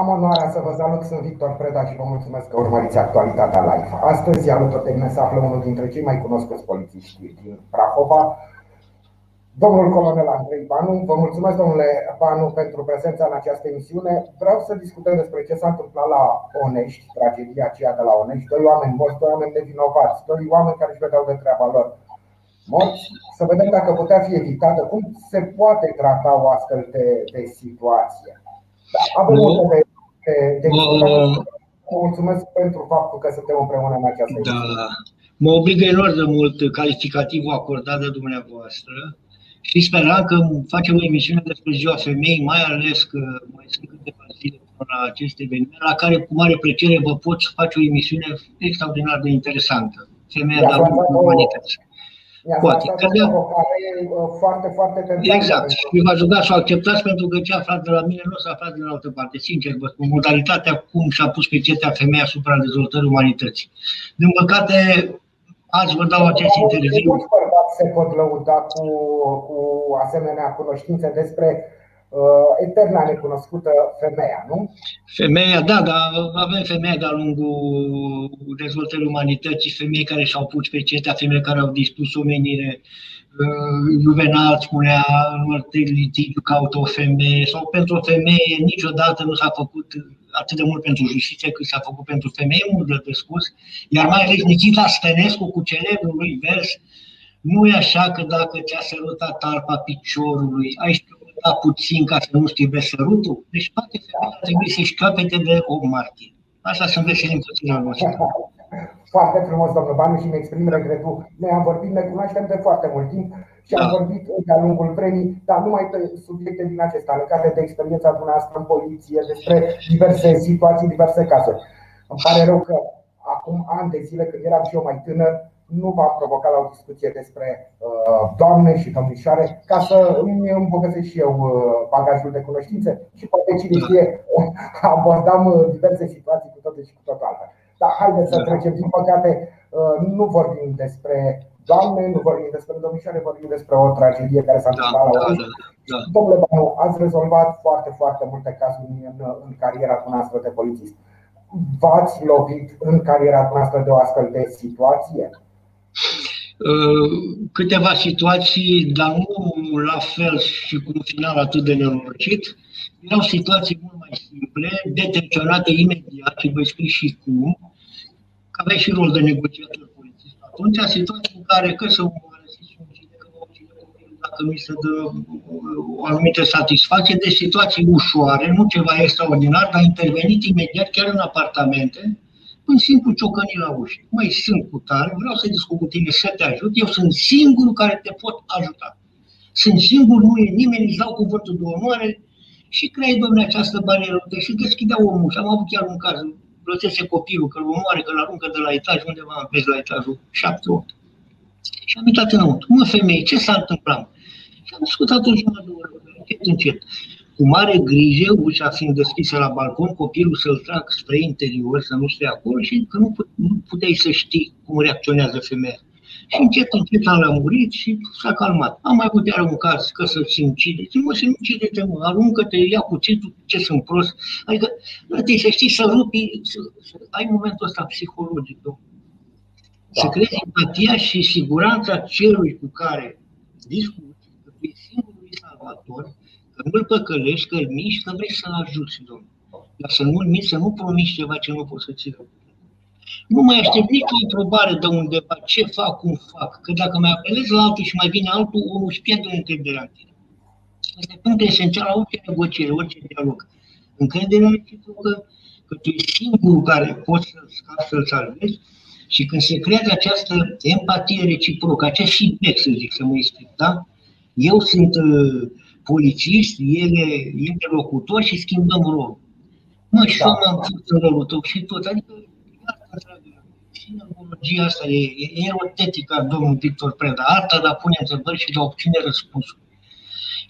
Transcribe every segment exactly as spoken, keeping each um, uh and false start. Am onoarea să vă salut, sunt Victor Preda și vă mulțumesc că urmăriți Actualitatea Live. Astăzi, alături de mine, se află unul dintre cei mai cunoscuți polițiști din Prahova, domnul colonel Andrei Banu. Vă mulțumesc, domnule Banu, pentru prezența în această emisiune. Vreau să discutăm despre ce s-a întâmplat la Onești, tragedia aceea de la Onești. Doi oameni morți, doi oameni nevinovați, doi oameni care își vedeau de treaba lor morți. Să vedem dacă putea fi evitată, cum se poate trata o astfel de, de situație. Avem multe de, de, de discutat. Vă mulțumesc pentru faptul că suntem împreună în această emisiune. Da, mă obligă enorm de mult calificativul acordat de dumneavoastră. Și speram că facem o emisiune despre Ziua Femeii, mai ales că mai sunt câteva zile până la acest eveniment, la care cu mare plăcere vă pot face o emisiune extraordinar de interesantă. Femeia de-a lungul umanității. Poate. Foarte, foarte tentativă. Exact. Și v-aș ruga să o acceptați, pentru că ce aflați de la mine nu o să aflați de la altă parte. Sincer, vă spun, modalitatea cum și-a pus pe cetea femeia asupra dezvoltării umanității. Din păcate, azi vă dau acest interviu. Mulți bărbați se pot lăuda cu, cu asemenea cunoștințe despre uh, eterna necunoscută femeia, nu? Femeia, da, dar avem femeia de-a lungul dezvoltării umanității, femei care și-au pus pe cetea, femei care au dispus omenire. Juvenal spunea în orice litigiu caută o femeie, sau pentru o femeie niciodată nu s-a făcut atât de mult pentru justiție cât s-a făcut pentru femeie, mult de pe scurs, iar mai ales Nikita Stănescu cu celebrul lui vers, nu e așa că dacă ți-a sărutat talpa piciorului, ai știut puțin ca să nu strivezi sărutul? Deci toate femeile trebuie să-și capete de om martir. Asta sunt vesele împotriva noastră. Foarte frumos, domnul Banu, și mi-exprim exprim regretul. Noi am vorbit, ne cunoaștem de foarte mult timp și am vorbit de-a lungul vremii, dar numai pe subiecte din acesta, legate de experiența dumneavoastră în poliție, despre diverse situații, diverse cazuri. Îmi pare rău că acum ani de zile, când eram și eu mai tânăr, nu v-am provocat la o discuție despre uh, doamne și domnișoare, ca să îmi îmbogățesc și eu bagajul de cunoștințe și poate cine știe, abordam diverse situații cu toate și cu toate altele. Dar haideți să trecem, din păcate nu vorbim despre doamne, nu vorbim despre domnișoare, vorbim despre o tragedie care s-a întâmplat la Onești. Domnule Banu, ați rezolvat foarte, foarte multe cazuri în, în cariera dumneavoastră de polițist. V-ați lovit în cariera dumneavoastră de o astfel de situație? Câteva situații, dar nu la fel și cu un final atât de nenorocit. Erau situații mult mai simple, detenționate imediat și voi spune și cum, că avea și rol de negociator polițist. Atunci, situații în care că să omorăsiți un copil dacă nu se dă o anumită satisfacție, deci situații ușoare, nu ceva extraordinar, dar intervenit imediat chiar în apartamente, când simt cu ciocănii la ușă. Măi, sunt cu tare, vreau să discut cu tine, să te ajut, eu sunt singurul care te pot ajuta. Sunt singur, nu e nimeni, îți dau cuvântul de onoare. Și creai, domnule, această barieră, și deschidea omul. Și am avut chiar un caz, plătese copilul, că îl omoare, că îl aruncă de la etaj, undeva vezi la etajul șapte opt. Și am uitat înăuntru. Mă, femeie, ce s-a întâmplat? Și am discutat o jumătate de oră, încet, încet. Cu mare grijă, ușa fiind deschisă la balcon, copilul să-l trag spre interior, să nu stea acolo și că nu, pute, nu puteai să știi cum reacționează femeia. Și încet, încet am lămurit și s-a calmat. Am mai avut iară un caz că să-ți încide. Mă, să-mi încide-te, mă, aruncă-te, ia cuțitul, ce sunt prost. Adică, trebuie să știi să rupi, să, să ai momentul ăsta psihologic, domnule. Să crezi empatia și siguranța celui cu care discuți, că tu e singurul salvator, că nu-l păcălești, că-l miști, că vrei să-l ajuți, domnule. Dar să nu-l miști, să nu promiți ceva ce nu poți să-ți rău. Nu mai aștept nicio întrebare de undeva, ce fac, cum fac, că dacă mai apelez la altul și mai vine altul, omul își pierde încrederea în tine. Asta e punctul esențial la orice negociere, orice dialog. Încrederea reciprocă, că tu ești singurul care poți să-l scapi, să-l salvezi, și când se creează această empatie reciprocă, acest feedback, să zic, să mă explic, da? Eu sunt uh, polițist, el e interlocutor și schimbăm rolul. Mă, și eu m-am pus în rolul tău și tot, adică și neurologia asta e, e erotetică a domnului Victor Preda. Arta de a pune întrebări și de a obține răspunsul.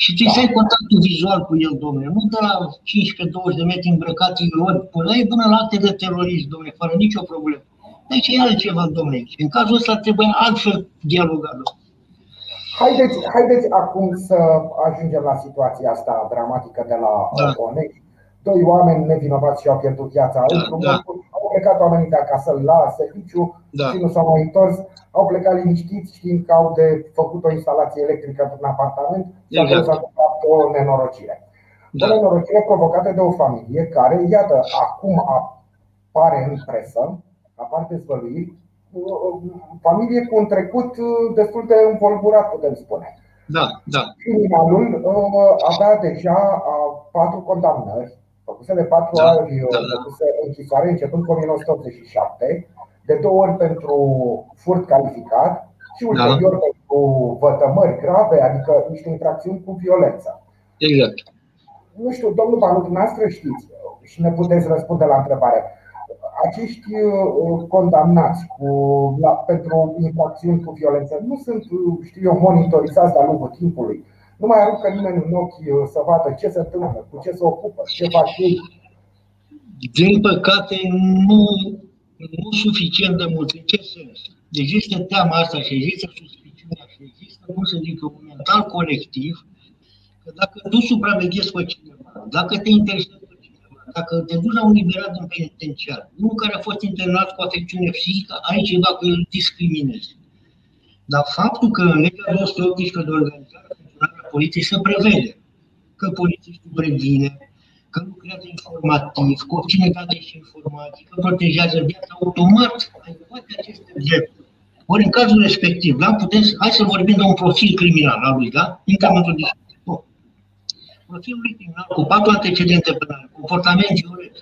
Și trebuie să ai contactul vizual cu el, domnule. Nu de la cincisprezece douăzeci de metri îmbrăcat ironic, până la acte de terorism, domnule, fără nicio problemă. Deci e altceva, domnule. În cazul ăsta trebuie altfel dialogat. Haideți, haideți acum să ajungem la situația asta dramatică de la Onești. Da. doi oameni nevinovați și au pierdut viața. Da, Altru, da. Au plecat oamenii de acasă la serviciu, da. Și nu s-au mai întors. Au plecat liniștiți știind că au de făcut o instalație electrică într-un apartament și au rezolvat o nenorocire. Da. O nenorocire provocată de o familie care, iată, acum apare în presă, apar dezvăluiri, familie cu un trecut destul de învolburat, putem spune. Da, da. Criminalul avea deja patru condamnări, făcuse de patru da, ori da, da. închisoare, începând cu o mie nouă sute optzeci și șapte, de două ori pentru furt calificat și ulterior da. pentru vătămări grave, adică niște infracțiuni cu violență. Exact. Nu știu, domnul Banu, dumneavoastră știți și ne puteți răspunde la întrebare. Acești condamnați cu, la, pentru infracțiuni cu violență nu sunt, știu eu, monitorizați de-a lungul timpului. Nu mai aruncă nimeni în ochi să vadă ce se întâmplă, cu ce se ocupă, ce fac ei. Din păcate, nu, nu suficient de mult. În ce sens? Există teama asta și există suspiciunea și există, cum să zic, un mental colectiv că dacă tu supraveghezi pe cineva, dacă te interesezi, dacă te duci la un liberat în penitenciar, unul care a fost internat cu afecțiune psihică, ai ceva cu el, îl discriminezi. Dar faptul că în legea două sute optsprezece de organizare funcționarea poliției se prevede că polițistul previne, că lucrează informativ, că obține date și informații, că protejează viața, automat ai toate aceste drepturi. Ori în cazul respectiv, da, puteți, hai să vorbim de un profil criminal al lui, da? Incamentul de profilului criminal cu patru antecedente penale, comportament violent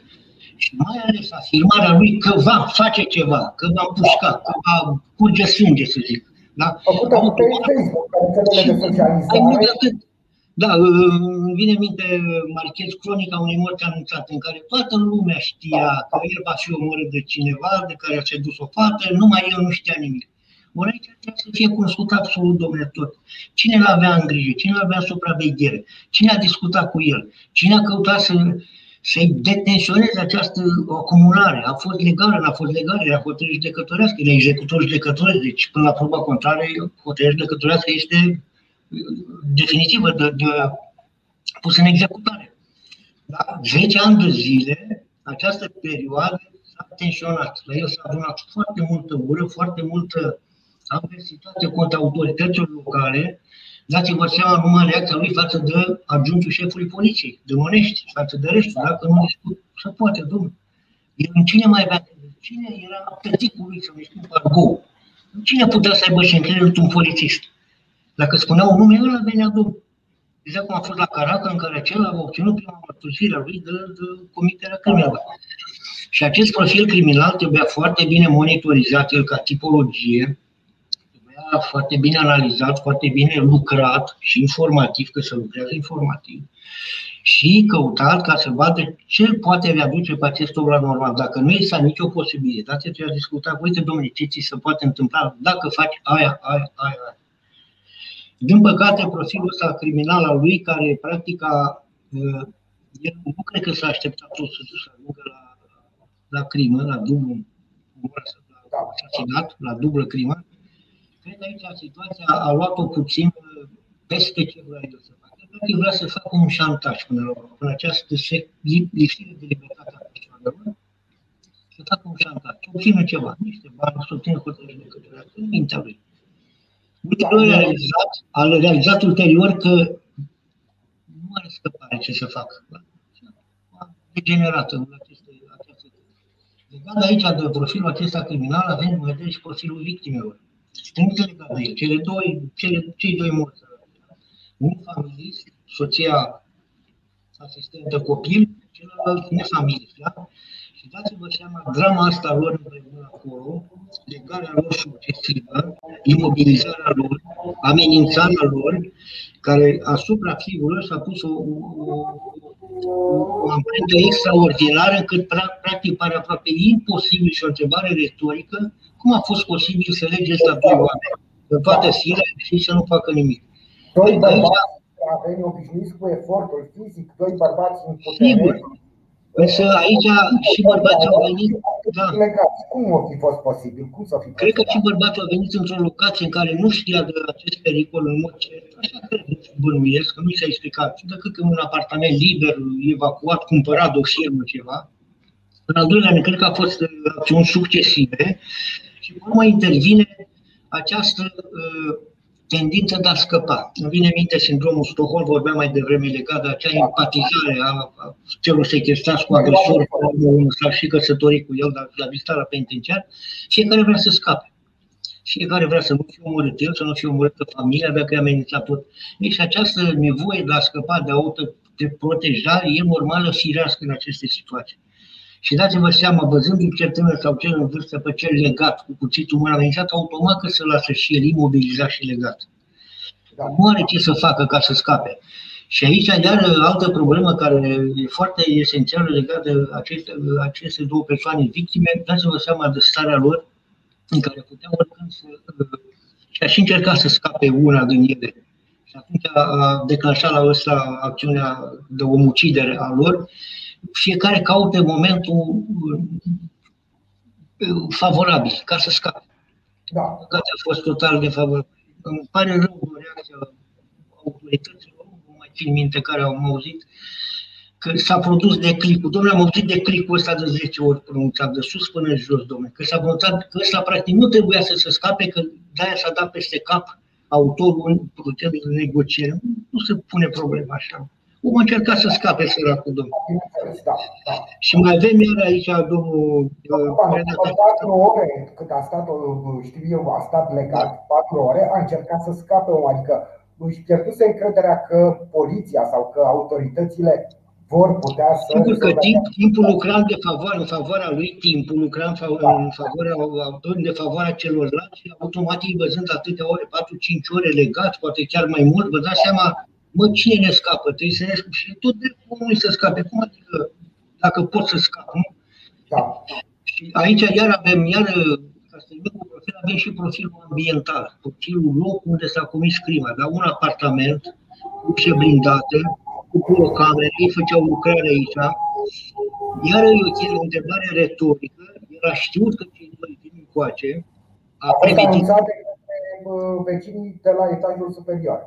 și mai ales afirmarea lui că va face ceva, că va pușca, că va curge sânge, să zic. Da? Da, îmi vine în minte, marchez cronica unei morți anunțate, în care toată lumea știa că el va fi omorât de cineva, de care a sedus o fată, numai el nu știa nimic. Ori aici trebuie să fie cunoscut absolut, domnule, tot. Cine l-avea în grijă, cine l-avea supraveghere, cine a discutat cu el, cine a căutat să, să-i detenționeze această acumulare. A fost legală, n-a fost legală, era hotărâre judecătorească, era executor judecătoresc, deci până la proba contrară, hotărâre judecătorească este definitivă de, de pusă în executare. La zece ani de zile, această perioadă s-a tensionat. La el s-a adunat foarte multă ură, foarte multă adversitate contra autorităților locale. Dați-vă seama numai reacția lui față de adjunctul șefului poliției, de Onești, față de restul, dacă nu se poate, domnule. El în cine mai avea? Cine era tăticul lui, să-mi spun pargou? Cine putea să aibă și încredere într-un polițist? Dacă spunea un nume, ăla venea domnul. Exact cum a fost la Caracal, în care acela a obținut prima mărturisire a lui de, de comiterea crimelor. Și acest profil criminal trebuia foarte bine monitorizat, el ca tipologie, foarte bine analizat, foarte bine lucrat și informativ, că se lucrează informativ, și căutat ca să vadă ce poate readuce pe acest om la normal. Dacă nu există nicio posibilitate, trebuie discutat, uite, domnule, ce ți se poate întâmpla dacă faci aia, aia, aia. Din păcate, profilul ăsta criminal al lui, care practic a, el nu cred că s-a așteptat tot să se ajungă la, la crimă, la dublu, la asasinat, la dublă crimă. Cred că aici situația a luat-o puțin peste ce vrea el să facă. Practic vrea să facă un șantaj până la urmă, până această lipsire de libertate a persoanelor, să facă un șantaj, să obțină ceva, niște bani, să obțină hotărâri de judecătorească în mintea lui. Ulterior a realizat, a realizat ulterior că nu are scăpare ce să facă. A degenerat în aceste lucruri. Legat aici de profilul acesta criminal, avem în vedere și profilul victimelor. Strânsă legată de el, cele doi, cele, cei doi morți. Un familist, soția asistentă copil, celălalt nefamilist. Da? Și dați-vă seama, drama asta lor împreună acolo, legarea lor succesivă, imobilizarea lor, amenințarea lor, care asupra fiului s-a pus o, o, o amprentă extraordinară, încât practic pare aproape imposibil și o întrebare retorică. Cum a fost posibil să lege ăsta doi oameni în toate zilele și să nu facă nimic? Doi bărbați avem obișnuiți cu efortul fizic, doi bărbați în putere. Sigur, însă aici și bărbații au venit... Da. Cum a fi fost posibil? Cum s-a fi Cred că și bărbații au venit într-o locație în care nu știa de acest pericol în mod cert. Așa că bănuiesc că nu i s-a explicat. Și decât în un apartament liber, evacuat, cumpărat de o firmă ceva. În al doilea rând, cred că a fost acțiuni succesive și cum mai intervine această tendință de a scăpa. Îmi vine în minte sindromul Stohl, vorbeam mai devreme legat de acea empatizare a celor sechestrați cu agresorul, s-ar și căsătorit cu el, dar la vizitarea penitenciar, fiecare vrea să scape. Fiecare vrea să nu fie omorât el, să nu fie omorâtă familia, dacă e amenințat tot. Deci această nevoie de a scăpa, de a te proteja, e normală, firească în aceste situații. Și dați-vă seama, văzându-i cel tânăr sau cel în vârstă pe cel legat cu cuțitul mâna amenințat, automat că se lasă și el imobilizat și legat. Nu are ce să facă ca să scape. Și aici, iar altă problemă care e foarte esențială legată de aceste, aceste două persoane victime, dați-vă seama de starea lor în care puteau oricând să... și aș încerca să scape una din ele. Și atunci a declanșat la ăsta acțiunea de omucidere a lor. Fiecare caută momentul favorabil, ca să scape. Da. Păcate a fost total defavorabil. Îmi pare rău o reacție a autorităților, nu mai țin minte care am auzit, că s-a produs declicul. Dom'le, am auzit declicul ăsta de zece ori pronunțat, de sus până jos, dom'le, că s-a pronunțat că ăsta practic nu trebuia să se scape, că de-aia s-a dat peste cap autorul în procesul de negociere. Nu se pune problema așa. Cum a încercat să scape săracul domnul. Da, da. Și mai avem iar aici domnul... patru ore, cât a stat, știu eu, a stat legat, patru ore, a încercat să scape om, adică își pierduse încrederea că poliția sau că autoritățile vor putea să... Sigur că timp, timpul lucra în defavoarea, în favoarea lui, timpul lucra în favoarea autorilor, în favoarea celorlalți și automat ei văzând atâtea ore, patru cinci ore legat, poate chiar mai mult, vă dați seama. Mă, cine ne scapă? Trebuie să ne scapă. Și tot dreptul omului să scape. Cum adică dacă pot să scap, nu? Da. Și aici iar avem, iar, ca să zic, profil, avem și profilul ambiental, profilul locului unde s-a comis crima. Dar un apartament, cu ușe blindate, cu o cameră, ei făceau lucrare aici. Iar e o întrebare retorică, el a știut că cei doi vin încoace, a prevenit. Vecinii de la etajul superior.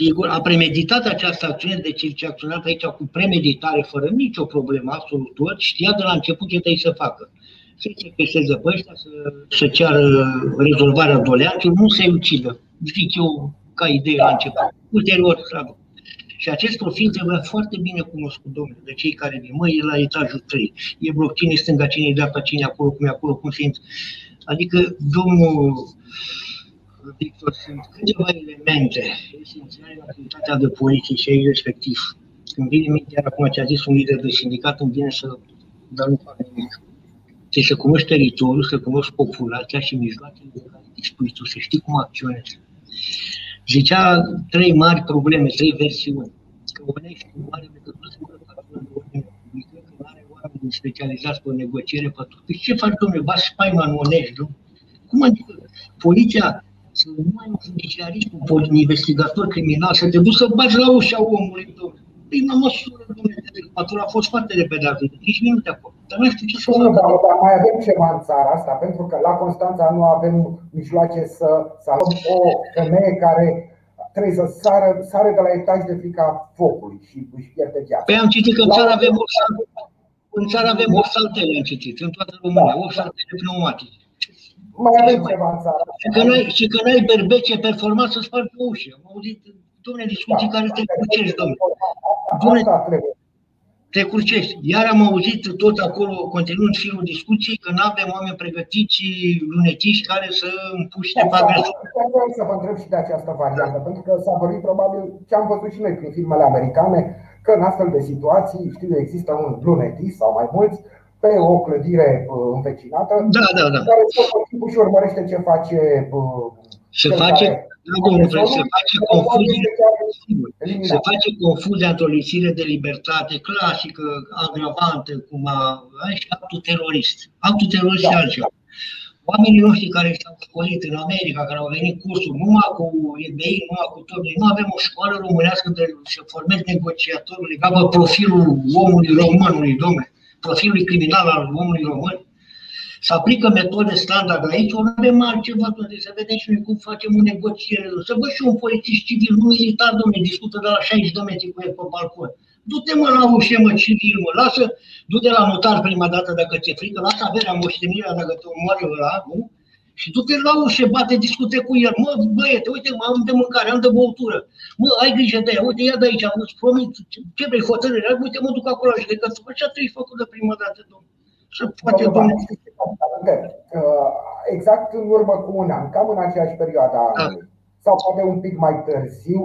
Sigur, a premeditat această acțiune, deci ce a acționat aici cu premeditare, fără nicio problemă, absolut tot, știa de la început ce trebuie să facă. Să se peseze pe ăștia, să, să ceară rezolvarea doleanțelor, nu se ucidă. Zic eu ca idee la început. Ulterior, slabă. Și acest profil trebuie foarte bine cunoscut, domnule, de cei care vin. Măi, e la etajul trei, e bloc, cine stânga, cine dreapta, cine acolo, cum e acolo, cum fiind. Adică, domnul... Victor, sunt câteva elemente esențiale în activitatea de poliție și ei respectiv. Când vine în minte, acum ce a zis un lider de sindicat, îmi vine să... dar nu fac nimic. Deci să cunoști teritoriul, să cunoști populația și mijloacele de care dispui tu, să știi cum acționezi. Zicea trei mari probleme, trei versiuni. Că Onești nu are metodul de ordine publică, că nu are oameni specializați pe o negociere, pe tot. Păi ce faci, domnule? Bați spaima în Onești, nu? Cum adică? Poliția... să nu ai un judiciarist, un investigator criminal, să te duci să bagi la ușa omului, domnule. Prima măsură, domnule, patura a fost foarte repede, cinci minute acolo. Dar nu știu ce să fac. Dar mai avem ceva în țara asta, pentru că la Constanța nu avem mijloace să salvăm o femeie care trebuie să sară, sară de la etaj de frica focului și își pierde viața. Păi am citit că în țară avem opt saltele, am citit, în toată România, opt saltele pneumatice. Mai avem ceva în țara. Și că n-ai berbece performat să spargi o ușă. Am auzit, dom'le, discuții care te curcești, dom'le. Te curcești. Iar am auzit tot acolo, continuând firul discuției, că n-avem oameni pregătiți și lunetiști care să împuște pe agresor. Vreau să vă întreb și de această variantă, pentru că s-a vorbit probabil ce am văzut și noi prin filmele americane, că în astfel de situații, știu, există un lunetist sau mai mulți, pe o clădire învecinată, da, da, da. Care tot și urmărește ce face. Se face, care, se, se face confuzia, se face confuzia într-o lipsire de libertate clasică, agravantă, cum a și actul terorist. Actul terorist da. Și altceva. Oamenii noștri care s-au școlit în America, care au venit cursuri numai cu E B I, numai cu tot, nu avem o școală românească de să formezi negociatorul legat pe profilul omului românului, domnule. Profilului criminal al omului român, se aplică metode standard aici, ori avem altceva, unde să vedem și noi cum facem o negociere. Să văd și un polițist civil, nu militar, domnule, discută de la șaizeci de metri cu el pe balcon. Du-te mă la ușe, mă, civil, mă, lasă, du-te la notar prima dată dacă ți-e frică, lasă averea, moștenirea dacă te omoară ăla, nu? Și du-te la ușe, bate, discute cu el, mă, băiete, uite, mă, am de mâncare, am de băutură, mă, ai grijă de ea, uite, ia de aici, îți promit, ce vrei, hotărârea, uite, mă duc acolo și de că așa trebuie făcut de prima dată, domnule. Se poate, domnule. Exact în urmă cu un an, cam în aceeași perioadă, da, sau poate un pic mai târziu,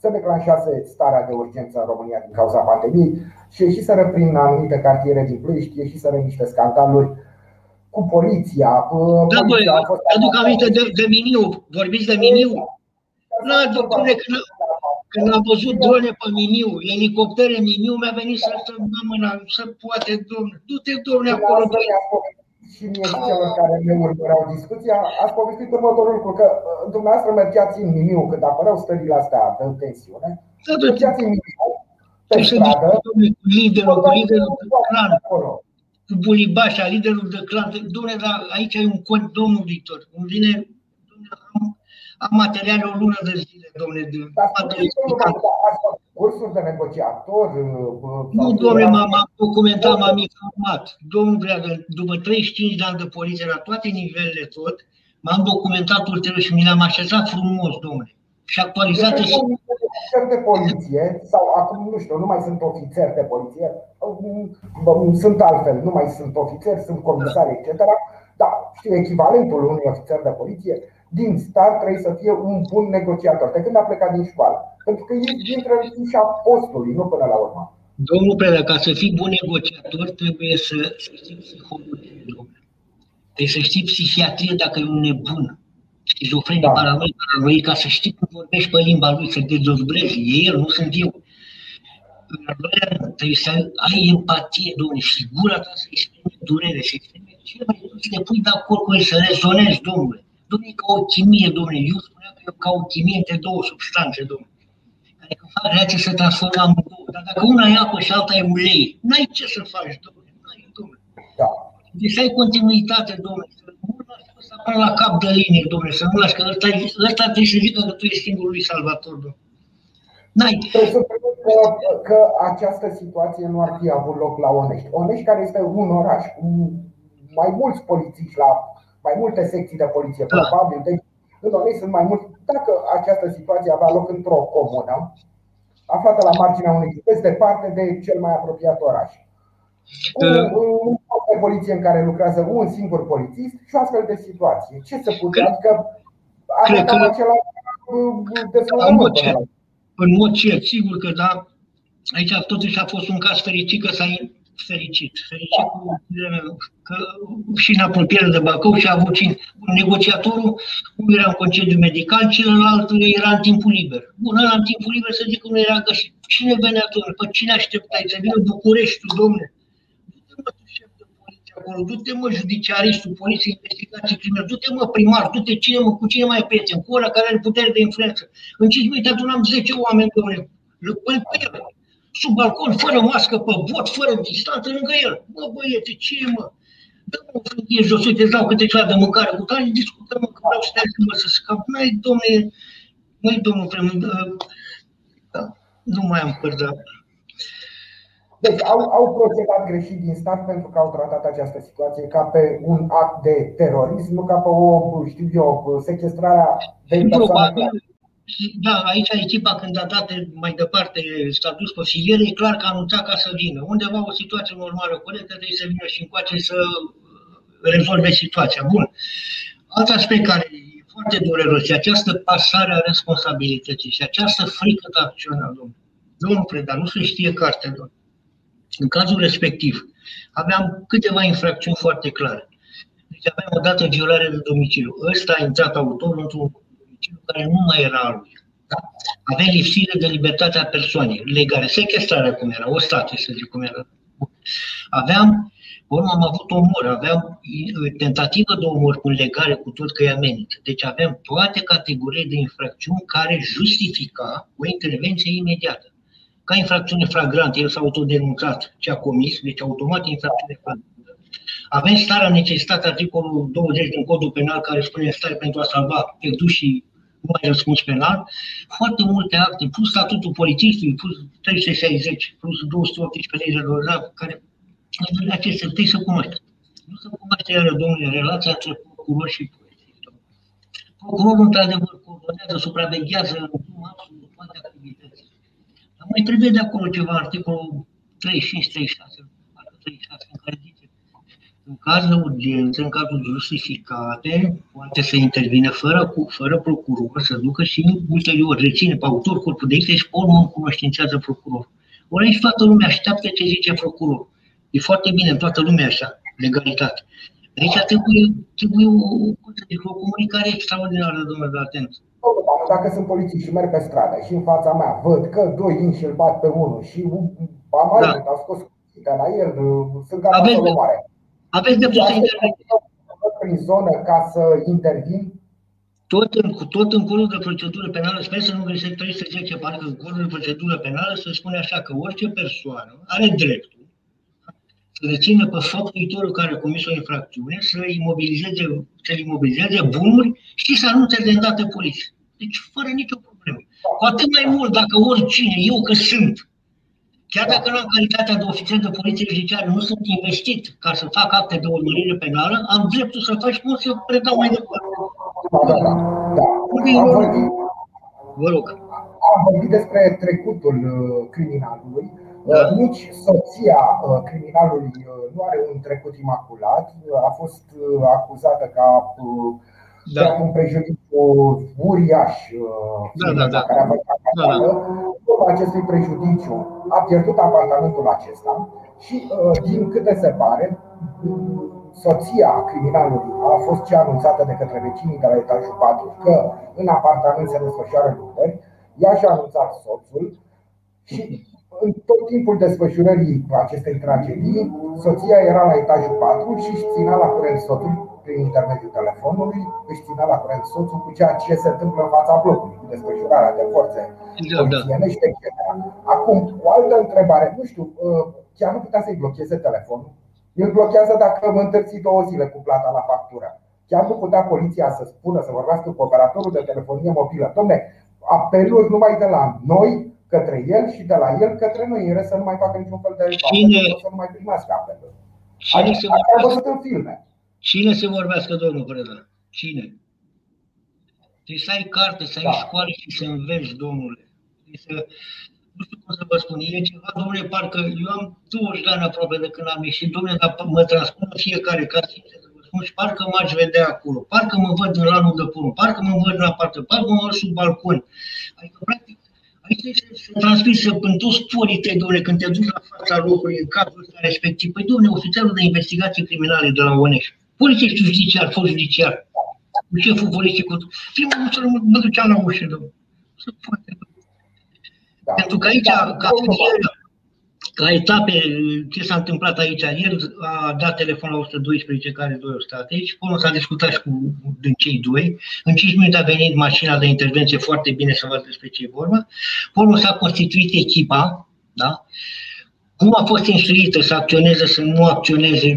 se declanșase starea de urgență în România din cauza pandemiei și ieșiseră prin anumite cartiere din Ploiești, ieșiseră niște scandaluri cu poliția. Da, băi, aduc aminte de, de Miniu, vorbiți de Miniu? Da, domnule, când, când am văzut drone pe Miniu, elicoptere Miniu, mi-a venit să mă mâna, să poate, domnule, du-te, domnule, acolo. Și mie și celor care ne urmăreau discuția, ați povestit următorul lucru, că dumneavoastră mergeați în Miniu, când apăreau stările astea de tensiune, mergeați în Miniu, pe stradă, cu liderul, cu liderul de clan, cu Bulibașa, liderul de clan, dom'le, dar aici e un cont, domnul Victor, îmi vine, am materiale o lună de zile, dom'le, de cursuri de negociator. Nu, domnule, m-am documentat, m-am informat. Domnul Breagă, după treizeci și cinci de ani de poliție, la toate nivelele tot, m-am documentat ulterior și mi l-am așezat frumos, domnule. Și actualizat. Sunt ofițer de poliție, sau acum nu știu, nu mai sunt ofițer de poliție, sunt altfel, nu mai sunt ofițeri, sunt comisari, et cetera. Dar știu, echivalentul unui ofițer de poliție, din start trebuie să fie un bun negociator, de când a plecat din școală. Pentru că ei intră în fișa postului, nu până la urmă. Domnul Preda, ca să fii bun negociator, trebuie să, să știi psihologie, domnule. Trebuie să știi psihiatrie dacă e un nebun. Schizofrenie, da, paranoic, paranoic, ca să știi cum vorbești pe limba lui, să te dezbrezi. E el, nu sunt eu. Trebuie să ai empatie, domnule, și gura ta să exprime durere, să exprime ceva, să te pui de acord cu el, să rezonezi, domnule. Domnule, e ca o chimie, domnule. Eu spuneam că e ca o chimie între două substanțe, domnule. Dacă fac reacție să transformă în două, dar dacă una e apă și alta e ulei, n-ai ce să faci, domnule, n-ai, domnule. Da. Deci ai continuitate, domnule, să nu lași să apară la cap de linie, domnule, să nu lași, că ăsta, ăsta trebuie să zică că tu ești singurul lui salvator, domnule. N-ai. Presupun că, că această situație nu ar fi avut loc la Onești. Onești care este un oraș cu mai mulți polițiști, la mai multe secții de poliție, da, probabil, deci în Onești sunt mai mulți. Dacă această situație avea loc într-o comună, aflată la marginea unui județ, departe de cel mai apropiat oraș, cu un corp de poliție în care lucrează un singur polițist și o astfel de situație, ce se putea? Adică arătam același desfășurământ. În mod cert, sigur că da, aici totuși a fost un caz fericit, că s-a fericit. Fericit că și în apropiere de Bacău și a avut și negociatorul, unul era în concediu medical, celălalt era în timpul liber. Bun, ăla în timpul liber să zic că nu era găsit. Cine venea, domnule? Pe cine așteptai? Să vină Bucureștiul, domnule? Du-te mă șef de poliție acolo, du-te mă judiciaristul, poliție, investigații criminale, du-te mă primar, du-te cine mă, cu cine mai e prieten, cu ăla care are putere de influență. În cinci minute adunam zece oameni, domnule, pe el, sub balcon, fără mască, pe bot, fără distanță, lângă el. Bă, băiete, ce e, mă? Dă-mă, frânghie, jos, uite, îți dau câte ceva de mâncare cu tare, discutăm, că vreau să te ajungă să scap. N-ai, domnule, n-ai, domnul primul, da, nu mai am cărdat. Deci au, au procedat greșit din start pentru că au tratat această situație ca pe un act de terorism, nu ca pe o, știu eu, sequestrarea de persoane. Da, aici echipa când a dat mai departe, s-a dus pe fier, e clar că anunța ca să vină. Undeva o situație normală, corectă, trebuie să vină și încoace să rezolve situația. Bun. Alt aspect care e foarte dureros, e această pasare a responsabilității și această frică de acțiune a domnului. Domnul Preda, nu se știe cartea, domnul. În cazul respectiv, aveam câteva infracțiuni foarte clare. Deci aveam odată violare de domiciliu. Ăsta a intrat autorul într-un care nu mai era al lui. Da? Avea lipsire de libertatea persoanei, legare, sequestrarea cum era, o stație să zic cum era. Aveam, urmă am avut omor, aveam tentativă de omor cu legare, cu tot că e amenință. Deci aveam toate categorii de infracțiuni care justifica o intervenție imediată. Ca infracțiune flagrantă, el s-a autodenunțat ce a comis, deci automat infracțiune flagrantă. Avem starea necesitate, articolul douăzeci din Codul Penal, care spune stai pentru a salva pierdușii, nu mai răspuns penal. Foarte multe acte, plus statutul polițistului, plus trei sute șaizeci, plus două sute optsprezece lei de ordonanță, care aceste trebuie să cunoaște. Nu se cunoaște, iară, domnule, relația între procuror și polițist. Procurorul, într-adevăr, coordonează, supraveghează absolut toate activitățile. Dar mai trebuie de acolo ceva, articolul treizeci și cinci, treizeci și șase, treizeci și șase, în care zice în caz de urgență, în cazul justificate, poate să intervine fără, fără procuror, să ducă și ulterior, reține pe autor corpul de delicte și pe urmă încunoștințează procuror. Ori aici toată lumea așteaptă ce zice procuror. E foarte bine în toată lumea așa, legalitate. Aici trebuie, trebuie o, o, o comunicare extraordinară, domnule, de atenție. Dacă sunt polițiști și merg pe stradă și în fața mea văd că doi dinși îl bat pe unul și am ajuns, am scos de la el, sunt gata să o omoare. Aveți de putea să interveniți prin zonă ca să intervin? Tot în, tot în codul de procedură penală, sper să nu greșesc trei sute zece, parcă în codul de procedură penală se spune așa că orice persoană are dreptul să rețină pe făptuitorul care a comis o infracțiune, să imobilizeze, să imobilizeze bunuri și să anunțe de îndată poliție. Deci fără nicio problemă. Cu atât mai mult dacă oricine, eu că sunt, chiar dacă nu am calitatea de ofițer de poliție judiciară, nu sunt investit ca să fac acte de urmărire penală, am dreptul să faci cum să predau mai departe. Da, da, da. Am vorbit, vă rog. Am vorbit despre trecutul criminalului. Da. Nici soția criminalului nu are un trecut imaculat. A fost acuzată ca da. un prejudiciu uriaș da, da, da. care a făcut da, da. acestui prejudiciu. A pierdut apartamentul acesta și, din câte se pare, soția criminalului a fost cea anunțată de către vecinii de la etajul patru că în apartament se desfășoară lucrări. Ea și-a anunțat soțul și în tot timpul desfășurării acestei tragedii, soția era la etajul patru și își ținea la curent soțul prin intermediul telefonului, își ținea la curent soțul cu ceea ce se întâmplă în fața blocului, cu desfășurarea de forțe polițienești, et cetera. Acum, o altă întrebare, nu știu, chiar nu putea să-i blocheze telefonul? Îl blochează dacă mă întârzi două zile cu plata la factură. Chiar nu putea poliția să spună, să vorbească cu operatorul de telefonie mobilă. Dom'le, apeluri numai de la noi către el și de la el către noi, în rest să nu mai facă niciun fel de apel, să nu mai primească apeluri. Adică, am văzut în filme. Cine se vorbească, domnul Preda? Cine? Trebuie să ai carte, să ai da. școală și să înveți, domnule. Să... Nu știu cum să vă spun. E ceva, domnule, parcă eu am douăzeci de ani aproape de când am ieșit, domnule, dar mă transpun în fiecare casă, să vă spun, și parcă m-aș vedea acolo, parcă mă văd în lanul de pom, parcă mă văd în aparte, parcă mă văd sub balcon. Adică, practic, aici trebuie să transmisă în toți porii tăi, domnule, când te duci la fața locului, în cazul ăsta respectiv. Păi, domnule, ofițerul de investigații criminale de la Onești, polițist judiciar, fost judiciar, cu șeful poliției, cu... Primul lucru, mă duceam la ușă, domnule. Se poate, da. Pentru că aici, da. ca, ca etape, ce s-a întâmplat aici, ieri a dat telefon la unu unu doi, care doi au stat aici, până s-a discutat și cu din cei doi, în cinci minute a venit mașina de intervenție, foarte bine să văd despre ce e vorba, până s-a constituit echipa, da? Cum a fost instruită să acționeze, să nu acționeze,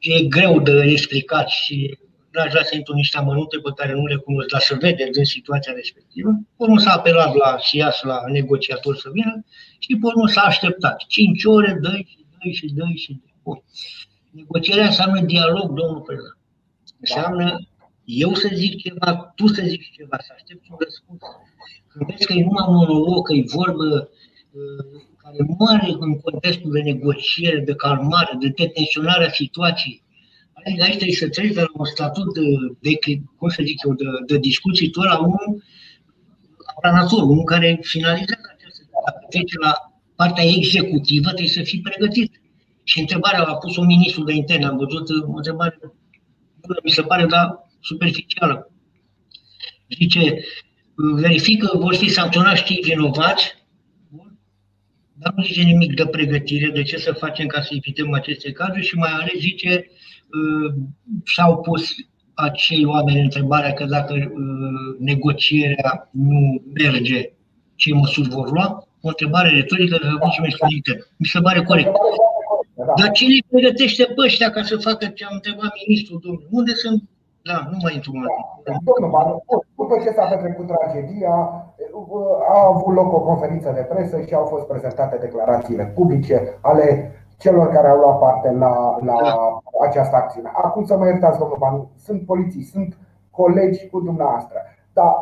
e greu de explicat și n-aș vrea să intru niște amănunte pe care nu le cunosc, dar să vede din situația respectivă. Pornul s-a apelat la S I A S, la negociator să vină și pornul s-a așteptat. Cinci ore, doi și doi și doi și doi. Negocierea înseamnă dialog, domnul Preda. Înseamnă eu să zic ceva, tu să zici ceva, să aștepți un răspuns. Când vezi că e numai monolog, că e vorbă care mare în contextul de negociere, de calmare, de detensionare a situației. Adică aici trebuie să treci de la un statut de, de, cum să zic eu, de, de discuții, tot la unul aplanator, unul care finalizează această dacă trece la partea executivă, trebuie să fii pregătit. Și întrebarea a pus-o ministrul de interne, am văzut o întrebare, mi se pare, dar superficială. Zice, verifică, vor fi sancționați cei vinovați, dar nu zice nimic de pregătire, de ce să facem ca să evităm aceste cazuri și mai ales zice, s-au pus acei oameni întrebarea că dacă negocierea nu merge, ce măsuri vor lua? O întrebare retorică, că mi se pare corect. Da. Dar cine îi pregătește pe ăștia ca să facă ce am întrebat ministrul, domnule? Unde sunt? Da, nu mai intru mai. Da. Domnul Banu, după ce s-a petrecut tragedia, a avut loc o conferință de presă și au fost prezentate declarațiile publice ale celor care au luat parte la, la da. această acțiune. Acum să mă iertați, domnul Banu, sunt poliții, sunt colegi cu dumneavoastră. Dar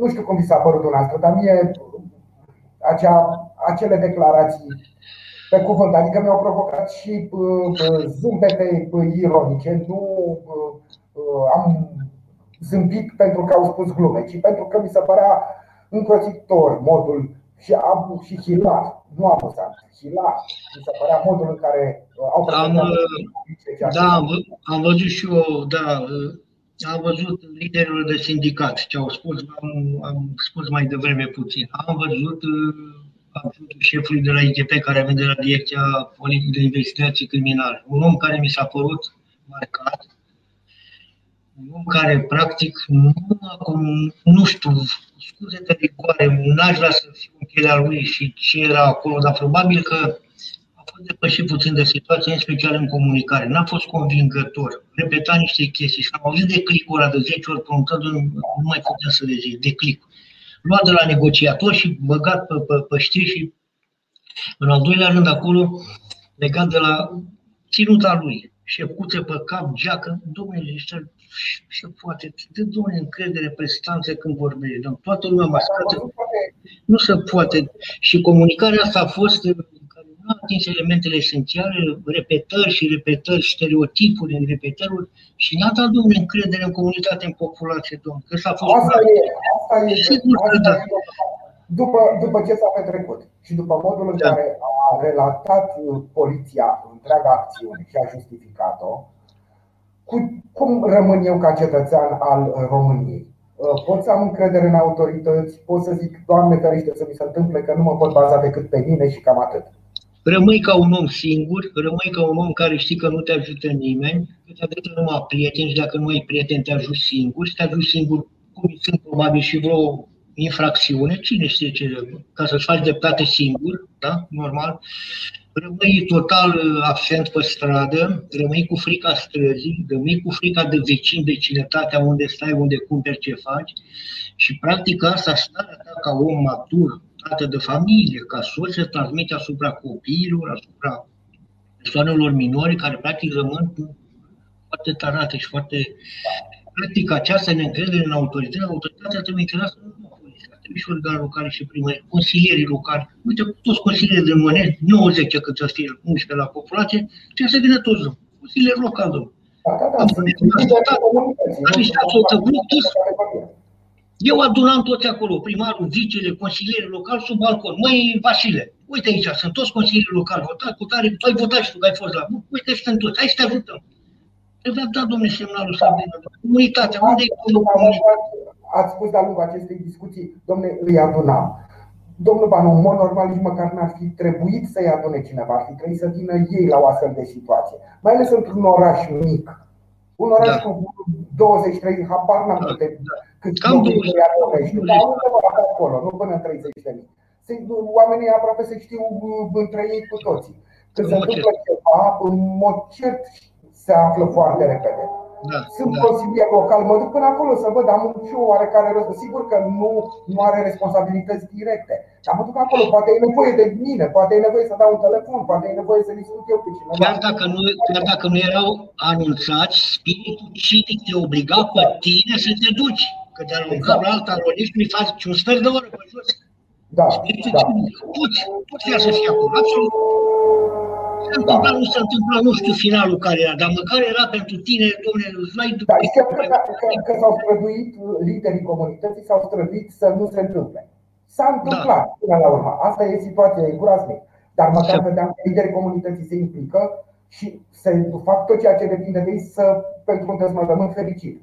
nu știu cum vi s-a părut dumneavoastră, dar mie acea, acele declarații pe cuvânt, adică mi-au provocat și zâmbete ironice. Nu am zâmbit pentru că au spus glume, ci pentru că mi se părea îngrozitor modul și abu și hilar, nu amuzant, hilar, mi se părea modul în care au prezentat. Da, am, am văzut și eu, da, am văzut liderul de sindicat ce au spus, am, am spus mai devreme puțin. Am văzut avântul șefului de la I G P care vine de la Direcția de Investigații Criminale. Un om care mi s-a părut marcat, un om care practic nu, nu știu, scuze de rigoare, n-aș vrea să fiu în pielea lui și ce era acolo, dar probabil că a fost depășit puțin de situație, în special în comunicare. N-a fost convingător, repeta niște chestii și am auzit de clicul ăla de zece ori prontându-mi, nu mai puteam să le zic, de click. Luat de la negociator și băgat pe, pe, pe știri și în al doilea rând acolo legat de la ținuta lui, șepuțe pe cap, geacă, domnule, se poate, de domnule încredere pe stanțe când vorbești, domnule, toată lumea mascată, nu se poate. Și comunicarea asta a fost, care nu a atins elementele esențiale, repetări și repetări, stereotipuri, repetări și n-a dat, domnule, încredere în comunitate, în populație, domnule, că s-a fost... Asta e, asta e, sigur că da. După, după ce s-a petrecut și după modul în da. care a relatat poliția întreaga acțiune și a justificat-o, cum rămân eu ca cetățean al României? Pot să am încredere în autorități? Pot să zic, Doamne ferește să mi se întâmple, că nu mă pot baza decât pe mine și cam atât? Rămâi ca un om singur, rămâi ca un om care știi că nu te ajută nimeni, că te ajută numai prieteni și dacă nu ai prieteni te ajut singur și te ajut singur, cum sunt probabil și vreo infracțiune, cine știe ce, ca să-ți faci dreptate singur, da? Normal. Rămâi total absent pe stradă, rămâi cu frica străzii, rămâi cu frica de vecini, vecinătatea, unde stai, unde cumperi, ce faci. Și practic asta, starea ta ca om matur, tată de familie, ca soț, se transmite asupra copiilor, asupra persoanelor minori, care practic rămân foarte tarate și foarte... Practic aceasta neîncredere în autoritate, autoritatea trebuie interesată nu la poliția, trebuie și organul local și primării, consilierii locali. Uite, toți consilierii din Onești, nouăzeci cât să fie unsprezece la populație, trebuie să vină toți domnul, consilier local domnul. Administrația toți. Eu adunam toți acolo, primarul, vicele, consilierii locali sub balcon. Măi, Vasile, uite aici, sunt toți consilierii locali votați, cu tare, tu ai votat și tu că ai fost la bun, uite, sunt toți, hai să te ajutăm. Trebuia dat, domnule, semnalul să vină. Comunitatea, unde e comunitatea? Ați spus de-a lungul acestei discuții, domnule, îi adunam. Domnul Banu, în mod normal, nici măcar n-ar fi trebuit să-i adune cineva, ar fi trebuit să vină ei la o astfel de situație. Mai ales într-un oraș mic. Un oraș da. cu douăzeci treizeci, habar n-am da. câte da. Cam douăzeci. Dar undeva acolo, nu până în treizeci de mii. Oamenii aproape se știu între ei cu toții. Când se întâmplă ceva, în mod cert, se află foarte repede. Da, Sunt da. consilier local, mă duc până acolo să văd, am un și oarecare rost. Sigur că nu, nu are responsabilități directe. Dar mă duc acolo, poate e nevoie de mine, poate e nevoie să dau un telefon, poate e nevoie să discut eu cu cineva. Chiar dacă nu, chiar dacă nu erau anunțați, spiritul civic te obliga pe tine să te duci. Că de-a lungul la alta roliști nu-i faci un sfert de oră pe jos. Da, spiritul da. civic, toți, toți ia să fie acolo, absolut. Da. Nu s-a întâmplat, nu știu finalul care era, dar măcar era pentru tine, domnule, îți l-ai după. Da, că, că s-au străduit, liderii comunității s-au străduit să nu se întâmple. S-a întâmplat da. până la urmă. Asta e situația, e groaznic. Dar măcar vedeam că liderii comunității se implică și să fac tot ceea ce depinde de ei să, pentru un dezvoltământ fericit.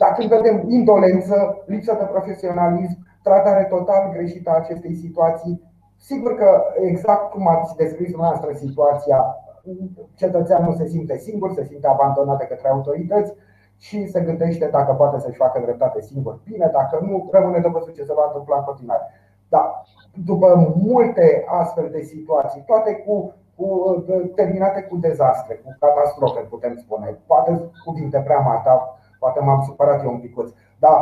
Dar când vedem indolență, lipsă de profesionalism, tratare total greșită a acestei situații, sigur că exact cum ați descris dumneavoastră situația, cetățeanul se simte singur, se simte abandonat de către autorități și se gândește dacă poate să-și facă dreptate singur. Bine, dacă nu, rămâne de văzut ce se va întâmpla în continuare. Dar după multe astfel de situații, toate cu cu, terminate cu dezastre, cu catastrofe, putem spune. Poate cuvinte prea mari, dar poate m-am supărat eu un picuț. Da,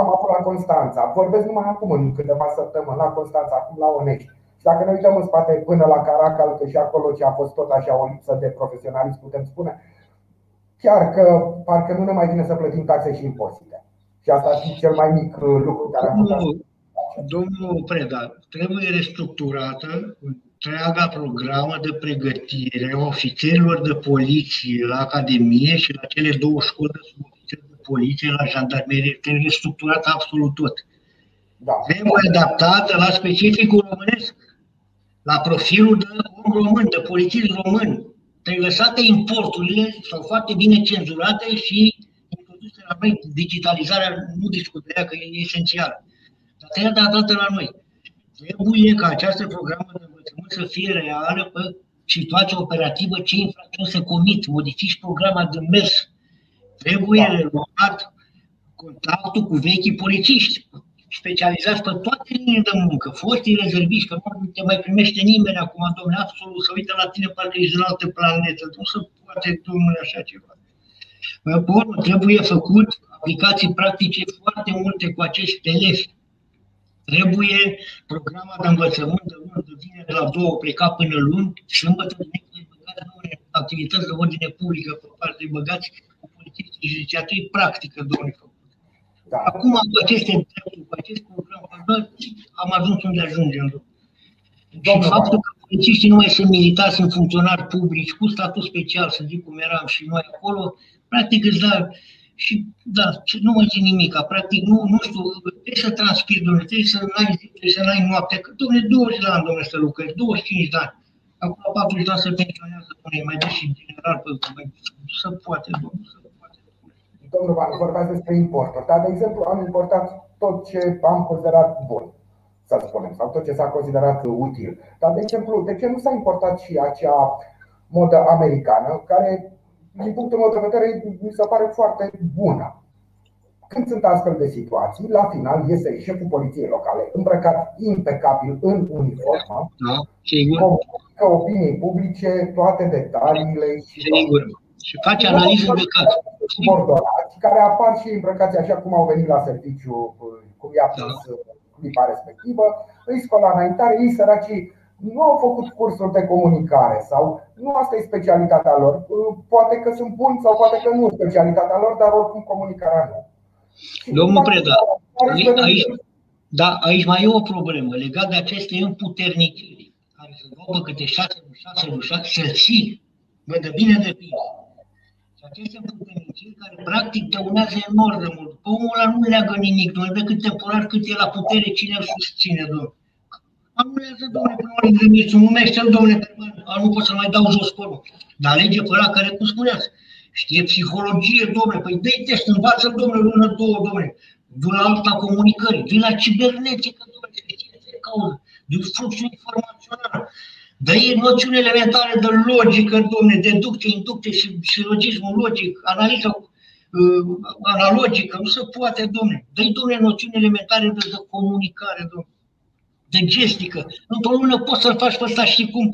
am acolo la Constanța. Vorbesc numai acum, în câteva săptămâni, la Constanța, acum la Onești. Și dacă ne uităm în spate până la Caracal, că și acolo ce a fost tot așa o lipsă de profesionalism, putem spune, chiar că parcă nu ne mai vine să plătim taxe și impozite. Și asta ar fi cel mai mic lucru care am făcut. Domnul Preda, trebuie restructurată întreaga programă de pregătire a ofițerilor de poliție la Academie și la cele două școli de ofițeri de poliție la jandarmerie. Trebuie restructurată absolut tot. Da. Trebuie adaptată la specificul românesc, la profilul de om român, de polițist român. Trebuie lăsate importurile, sau foarte bine cenzurate și introduse la noi. Digitalizarea nu discută că e esențială. Dar trebuie adaptată la noi. Trebuie ca această programă de învățământ să fie reală pe situația operativă, ce infracțiuni se comit, modifici programa de mers. Trebuie reluat contactul cu vechii polițiști, specializați pe toate linii de muncă, foștii rezerviști, că nu te mai primește nimeni acum, domnule, absolut, să uită la tine, parcă ești de la altă planetă, nu se poate, domnule, așa ceva. Pe urmă, trebuie făcut aplicații practice foarte multe cu acești elevi. Trebuie programa de învățământ de luni, de vineri la două, pleca până luni, sâmbătă, activități de ordine publică, pe parte băgați cu polițiștii judiciaturi, practică, domnule. Acum, cu aceste întrebări, cu acest program, am ajuns unde ajungem. Și faptul că polițiștii nu mai sunt militari, sunt funcționari publici, cu statut special, să zic cum eram și noi acolo, practic îți da, și da, nu mai țin nimic, practic, nu, nu știu, trebuie să transpiri, domnule, trebuie să n-ai zi, trebuie să n-ai noapte, că, domnule, douăzeci de ani, domnule, să lucrezi, douăzeci și cinci de ani, acum patruzeci de ani se pensionează, domnule, mai deci și general, să poate, domnule, să poate. Domnul Banu, vorbeați despre importuri, dar de exemplu am importat tot ce am considerat bun, să spunem, sau tot ce s-a considerat util. Dar de exemplu, de ce nu s-a importat și acea modă americană, care din punctul meu de vedere mi se pare foarte bună? Când sunt astfel de situații, la final iese șeful poliției locale, îmbrăcat impecabil în uniformă, comunică opiniei publice toate detaliile și toate. Și face analiză de caz. Care apar și îmbrăcați așa cum au venit la serviciu, cum i-a pus clipa respectivă, îi scola înaintare, ei săracii nu au făcut cursuri de comunicare sau nu asta e specialitatea lor. Poate că sunt buni sau poate că nu e specialitatea lor, dar oricum comunicarea nu. Domnul Preda, aici, da, aici mai e o problemă legată de aceste împuterniciri care se dau câte șase, șase, șase, să-ți vădă bine de bine. Aceste puternicii care practic dăunează enorm de mult. Omul ăla nu leagă nimic, doar decât temporar cât e la putere, cine îl susține, doar. Anulează, domnule, până ori grămiți, numește-l, domnule, nu pot să-l mai dau jos părul. Dar alege pe ăla care, cum spuneați, știe psihologie, domnule, păi dă-i test, învață-l, domnule, lună, două, domnule. Du la alta comunicării, du la cibernetică, domnule, se știe ce cauză, de flux informațional. Dar e noțiune elementară de logică, domne, deducție, inducție și silogismul logic, analiza uh, analogică, nu se poate, domne. Dă-i, domne, noțiune elementară de, de comunicare, domne, de gestică. Într-o lună poți să-l faci pe ăsta, știi cum,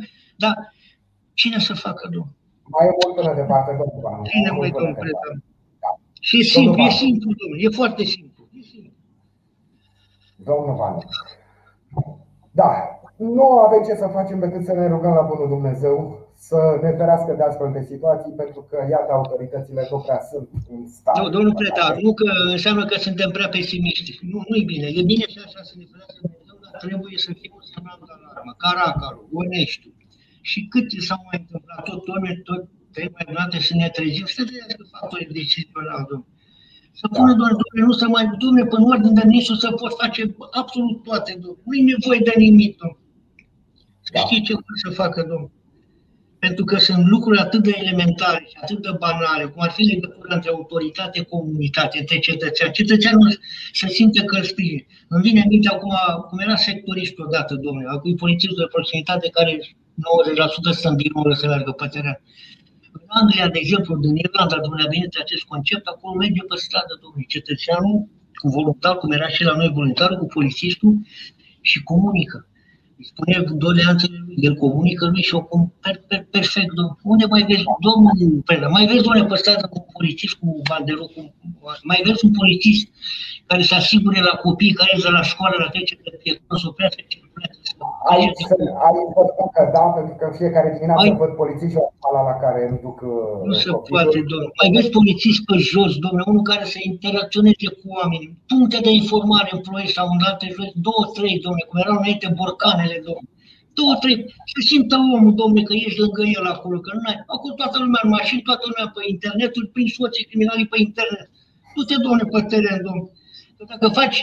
dar cine să facă, domne? Mai e mult până departe, domnule. Cine, mai domnule, domnule. Și e simplu, e simplu, domne, e foarte simplu. E simplu. Domnul Banu, da. Nu avem ce să facem decât să ne rugăm la bunul Dumnezeu să ne ferească de astfel de situații, pentru că, iată, autoritățile tot prea sunt în stare. Nu, domnul Preda, nu că înseamnă că suntem prea pesimiști. Nu, nu-i bine. E bine și așa să ne ferească Dumnezeu, dar trebuie să fim un semnal de alarmă. Caracalul, Oneștiul. Și cât s-au mai întâmplat, tot, domnule, tot trebuie toate să ne trezim, să trăiască factorii decizionali, domnule. Să pună, domnule, nu să mai, domnule, până ordine de ministru să poți face absolut toate, domnule. Nu-i nevoie de nimic, domnule. Da. Știi ce vor să facă, domnul? Pentru că sunt lucruri atât de elementare și atât de banale, cum ar fi legătura între autoritate, comunitate, între cetățean. Cetățeanul se simte că îl sprijină. Îmi vine în minte acum, cum era sectoriști odată, domnule, acum polițistul de proximitate care nouăzeci la sută stă în biroul să meargă pe teren. În Anglia, de exemplu, din Irlanda, domnule, a venit acest concept, acolo merge pe stradă, domnule, cetățeanul cu voluntar, cum era și la noi voluntarul, cu polițistul și comunică. spune doleanțele lui, el comunică lui și o per, per, perfect. Unde mai vezi, domnul Preda, mai vezi, domnule, pe stradă cu un polițist, cu banderol, cu, mai vezi un polițist care să asigure la copii care ies la școală, la trecere de pieton, să oprească circulația. Aici vă spun că da, pentru că în fiecare dimineață văd polițiști și o școală la care îmi duc. Nu se poate, domnule. Mai vezi polițiști pe jos, domnule, unul care să interacționeze cu oamenii. Puncte de informare în Ploiești sau în alte jos, două, trei, domnule, cum erau înainte borcanele, domnule. Două, trei, se simtă omul, domnule, că ești lângă el acolo, că nu ai. Acum toată lumea în mașini, toată lumea pe internet, îl prind soții criminalii pe internet. Du-te, domnule, pe teren, domnule. Dacă faci,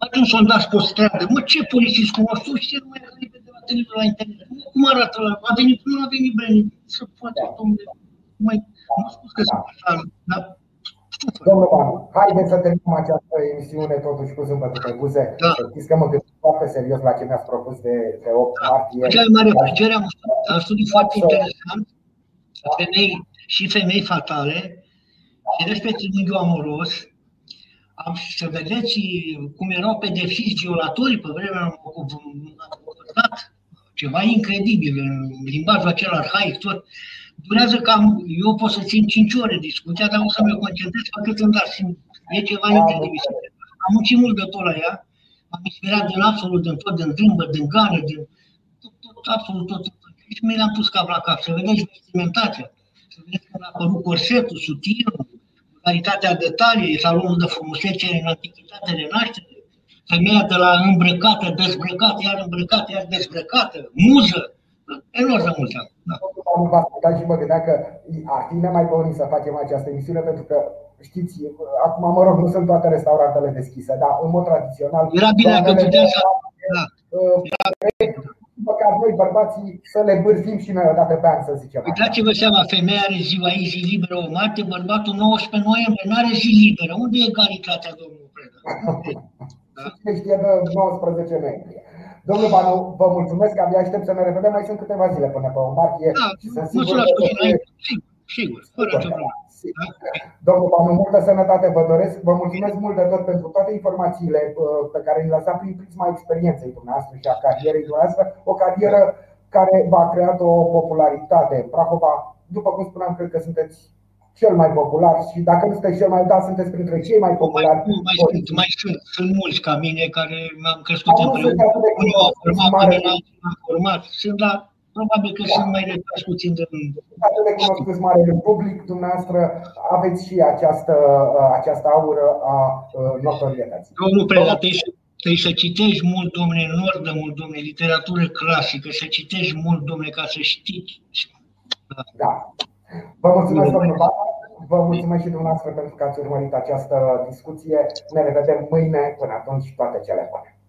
faci un sondaj pe stradă, mă, ce polițist cum o și nu mai arată de la televizor la internet. Mă, cum arată la... A venit, nu a venit Brenin. Să poate, domnule. Mai... Nu am spus că da. Se așa, dar... Domnul Banu, haideți să terminăm această emisiune totuși cu zâmbetul pe buze. Da. Știți că mă gândesc foarte serios la ce mi-ați propus de, de opt martie. Cea mai mare plăcere, am studiat, am studiat foarte so, interesant. Da. Femei și femei fatale. Și despre triunghiul amoros. Am să vedeți cum erau pedepsiți violatorii pe vremea dat, ceva incredibil, limbajul acela arhaic, tot. Durează cam, eu pot să țin cinci ore discuția, dar o să mă concentrez pe cât îmi dați. E ceva incredibil. Am muncit mult de tot la ea, am inspirat din absolut, din tot, din râmbă, din gană, din tot, tot, absolut tot. Și mi l-am pus cap la cap, să vedeți vestimentația, să vedeți că a apărut corsetul, sutirul, claritatea detaliei, salonul de frumusețe în antichitate, renaștere, femeia de la îmbrăcată, dezbrăcată, iar îmbrăcată, iar dezbrăcată, muză, enorm de multe. Da. V-am ascultat și mă gândeam că ar fi mai bun să facem această emisiune, pentru că, știți, acum, mă rog, nu sunt toate restaurantele deschise, dar în mod tradițional... Era bine că puteam să... Da. Măcar noi, bărbații, să le bârfim și noi odată pe an, să zicem. Uitați-vă seama, femeia are ziua ei, zi liberă o martie, bărbatul nouăsprezece noiembrie, n-are zi liberă. Unde e egalitatea, domnul Preda? Cine știe de nouăsprezece noiembrie. Domnul Banu, vă mulțumesc, abia aștept să ne revedem, mai sunt câteva zile până pe o martie. Da, mulțumesc cu tine, sigur, fără probleme. Domnul Banu, multă sănătate vă doresc, vă mulțumesc mult de tot pentru toate informațiile pe care le-ați dat prin prisma experienței dumneavoastră și a carierei dumneavoastră, o carieră care v-a creat o popularitate în Prahova. După cum spuneam, cred că sunteți cel mai popular și dacă nu sunteți cel mai dat, sunteți printre cei mai populari. Nu, mai sunt, mai sunt, sunt mulți ca mine care m-am crescut împreună, unii au format, unii au format, sunt la... Probabil că da. Sunt mai retrași puțin de rând. Atât de cunoscuți mare în public, dumneavoastră aveți și această, această aură a notorietății. Domnul Preda, trebuie să citești mult, domne, nordă mult, domne, literatură clasică, să citești mult, domne, ca să știi. Da. Da. Vă mulțumesc, domnul Banu. Vă mulțumesc și dumneavoastră pentru că ați urmărit această discuție. Ne revedem mâine, până atunci, toate cele bune.